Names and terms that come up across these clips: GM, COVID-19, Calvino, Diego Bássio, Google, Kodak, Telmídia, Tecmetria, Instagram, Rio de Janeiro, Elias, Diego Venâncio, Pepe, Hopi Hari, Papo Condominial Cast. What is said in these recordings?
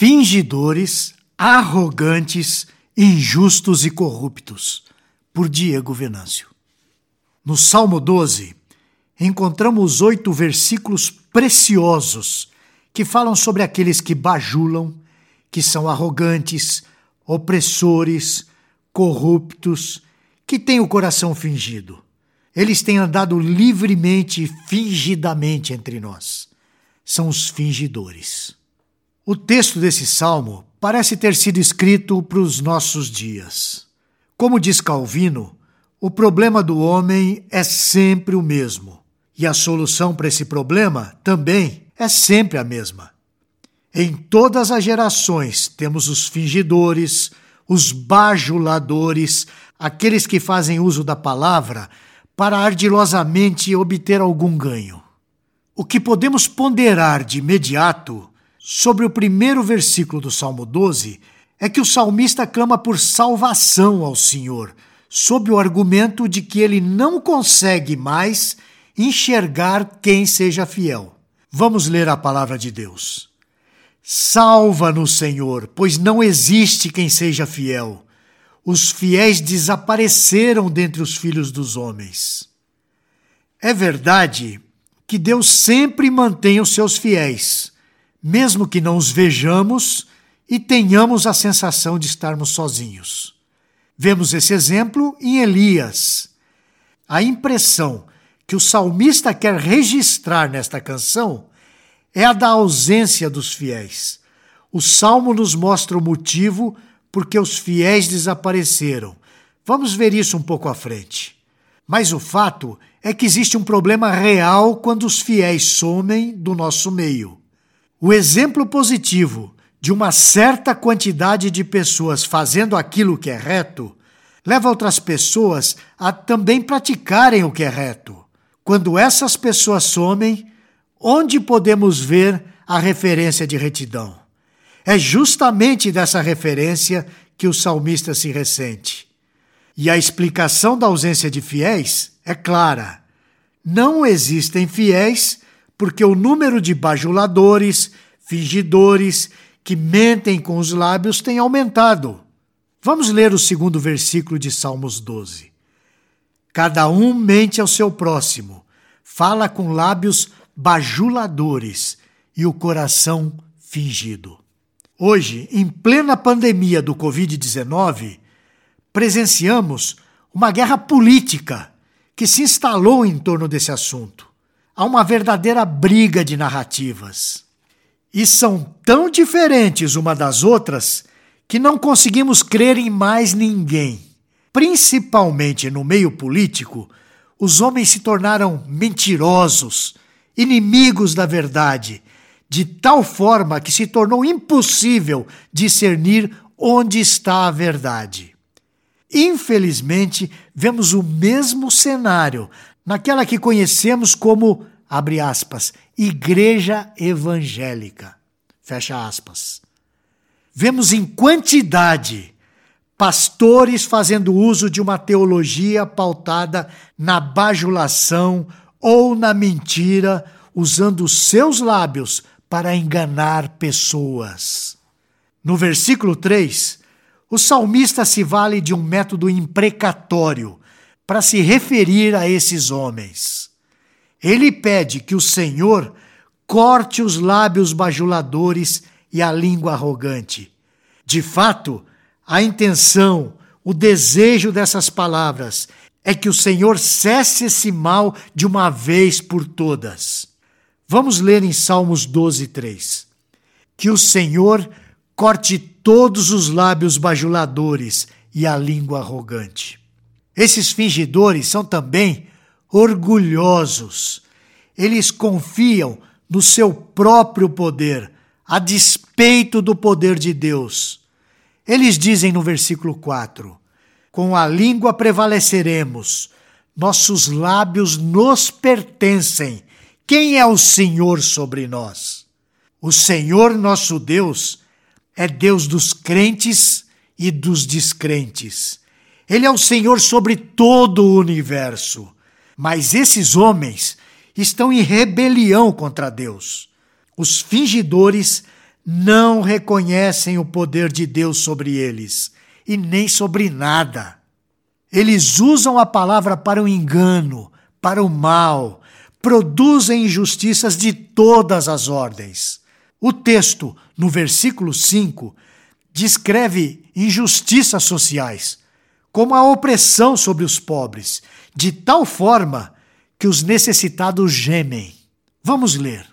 Fingidores, arrogantes, injustos e corruptos, por Diego Venâncio. No Salmo 12, encontramos 8 versículos preciosos que falam sobre aqueles que bajulam, que são arrogantes, opressores, corruptos, que têm o coração fingido. Eles têm andado livremente e fingidamente entre nós. São os fingidores. O texto desse salmo parece ter sido escrito para os nossos dias. Como diz Calvino, o problema do homem é sempre o mesmo. E a solução para esse problema também é sempre a mesma. Em todas as gerações temos os fingidores, os bajuladores, aqueles que fazem uso da palavra para ardilosamente obter algum ganho. O que podemos ponderar de imediato sobre o primeiro versículo do Salmo 12 é que o salmista clama por salvação ao Senhor, sob o argumento de que ele não consegue mais enxergar quem seja fiel. Vamos ler a palavra de Deus. Salva-nos, Senhor, pois não existe quem seja fiel. Os fiéis desapareceram dentre os filhos dos homens. É verdade que Deus sempre mantém os seus fiéis, mesmo que não os vejamos e tenhamos a sensação de estarmos sozinhos. Vemos esse exemplo em Elias. A impressão que o salmista quer registrar nesta canção é a da ausência dos fiéis. O salmo nos mostra o motivo porque os fiéis desapareceram. Vamos ver isso um pouco à frente. Mas o fato é que existe um problema real quando os fiéis somem do nosso meio. O exemplo positivo de uma certa quantidade de pessoas fazendo aquilo que é reto leva outras pessoas a também praticarem o que é reto. Quando essas pessoas somem, onde podemos ver a referência de retidão? É justamente dessa referência que o salmista se ressente. E a explicação da ausência de fiéis é clara. Não existem fiéis porque o número de bajuladores, fingidores, que mentem com os lábios tem aumentado. Vamos ler o segundo versículo de Salmos 12. Cada um mente ao seu próximo, fala com lábios bajuladores e o coração fingido. Hoje, em plena pandemia do COVID-19, presenciamos uma guerra política que se instalou em torno desse assunto. Há uma verdadeira briga de narrativas. E são tão diferentes uma das outras que não conseguimos crer em mais ninguém. Principalmente no meio político, os homens se tornaram mentirosos, inimigos da verdade, de tal forma que se tornou impossível discernir onde está a verdade. Infelizmente, vemos o mesmo cenário naquela que conhecemos como, abre aspas, igreja evangélica, fecha aspas. Vemos em quantidade pastores fazendo uso de uma teologia pautada na bajulação ou na mentira, usando os seus lábios para enganar pessoas. No versículo 3, o salmista se vale de um método imprecatório para se referir a esses homens. Ele pede que o Senhor corte os lábios bajuladores e a língua arrogante. De fato, a intenção, o desejo dessas palavras é que o Senhor cesse esse mal de uma vez por todas. Vamos ler em Salmos 12:3. Que o Senhor corte todos os lábios bajuladores e a língua arrogante. Esses fingidores são também orgulhosos. Eles confiam no seu próprio poder, a despeito do poder de Deus. Eles dizem no versículo 4, com a língua prevaleceremos, nossos lábios nos pertencem. Quem é o Senhor sobre nós? O Senhor nosso Deus é Deus dos crentes e dos descrentes. Ele é o Senhor sobre todo o universo. Mas esses homens estão em rebelião contra Deus. Os fingidores não reconhecem o poder de Deus sobre eles e nem sobre nada. Eles usam a palavra para o engano, para o mal, produzem injustiças de todas as ordens. O texto, no versículo 5, descreve injustiças sociais, como a opressão sobre os pobres, de tal forma que os necessitados gemem. Vamos ler.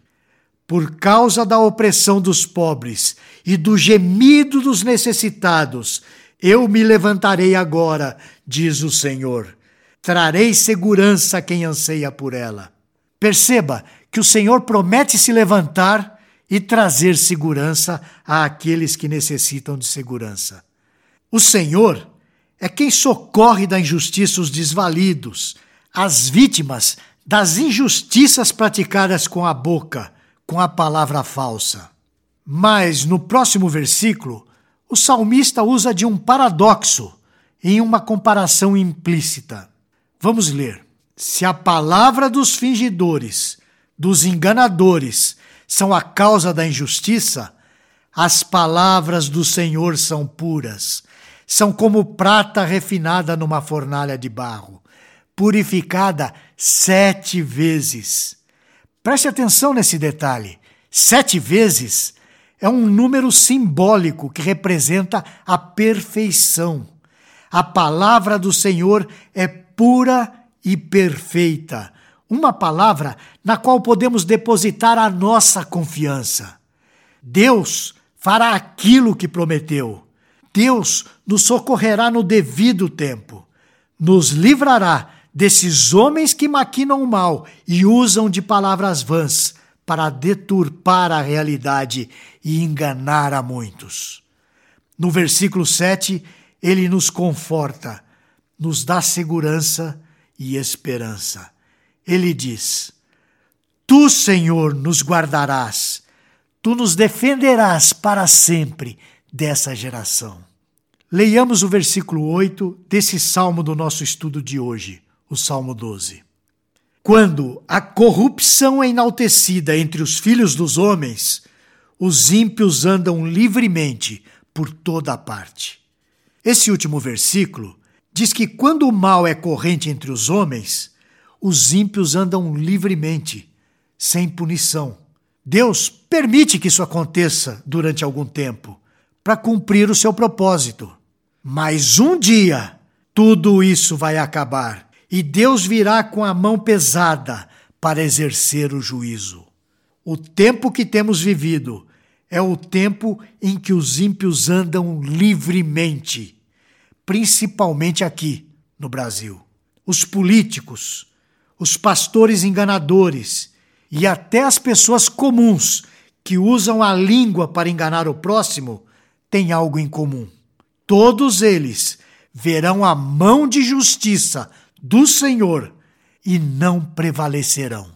Por causa da opressão dos pobres e do gemido dos necessitados, eu me levantarei agora, diz o Senhor. Trarei segurança a quem anseia por ela. Perceba que o Senhor promete se levantar e trazer segurança àqueles que necessitam de segurança. O Senhor é quem socorre da injustiça os desvalidos, as vítimas das injustiças praticadas com a boca, com a palavra falsa. Mas, no próximo versículo, o salmista usa de um paradoxo em uma comparação implícita. Vamos ler. Se a palavra dos fingidores, dos enganadores, são a causa da injustiça, as palavras do Senhor são puras. São como prata refinada numa fornalha de barro, purificada 7 vezes. Preste atenção nesse detalhe. 7 vezes é um número simbólico que representa a perfeição. A palavra do Senhor é pura e perfeita. Uma palavra na qual podemos depositar a nossa confiança. Deus fará aquilo que prometeu. Deus nos socorrerá no devido tempo, nos livrará desses homens que maquinam o mal e usam de palavras vãs para deturpar a realidade e enganar a muitos. No versículo 7, ele nos conforta, nos dá segurança e esperança. Ele diz: Tu, Senhor, nos guardarás, Tu nos defenderás para sempre dessa geração. Leiamos o versículo 8 desse salmo do nosso estudo de hoje, o Salmo 12. Quando a corrupção é enaltecida entre os filhos dos homens, os ímpios andam livremente por toda a parte. Esse último versículo diz que quando o mal é corrente entre os homens, os ímpios andam livremente, sem punição. Deus permite que isso aconteça durante algum tempo, para cumprir o seu propósito. Mas um dia, tudo isso vai acabar e Deus virá com a mão pesada para exercer o juízo. O tempo que temos vivido é o tempo em que os ímpios andam livremente, principalmente aqui no Brasil. Os políticos, os pastores enganadores e até as pessoas comuns que usam a língua para enganar o próximo tem algo em comum. Todos eles verão a mão de justiça do Senhor e não prevalecerão.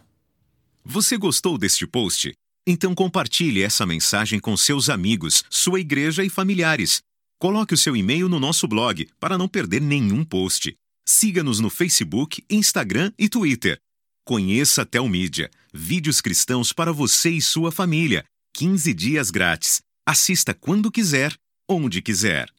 Você gostou deste post? Então compartilhe essa mensagem com seus amigos, sua igreja e familiares. Coloque o seu e-mail no nosso blog para não perder nenhum post. Siga-nos no Facebook, Instagram e Twitter. Conheça a Telmídia, vídeos cristãos para você e sua família. 15 dias grátis. Assista quando quiser, onde quiser.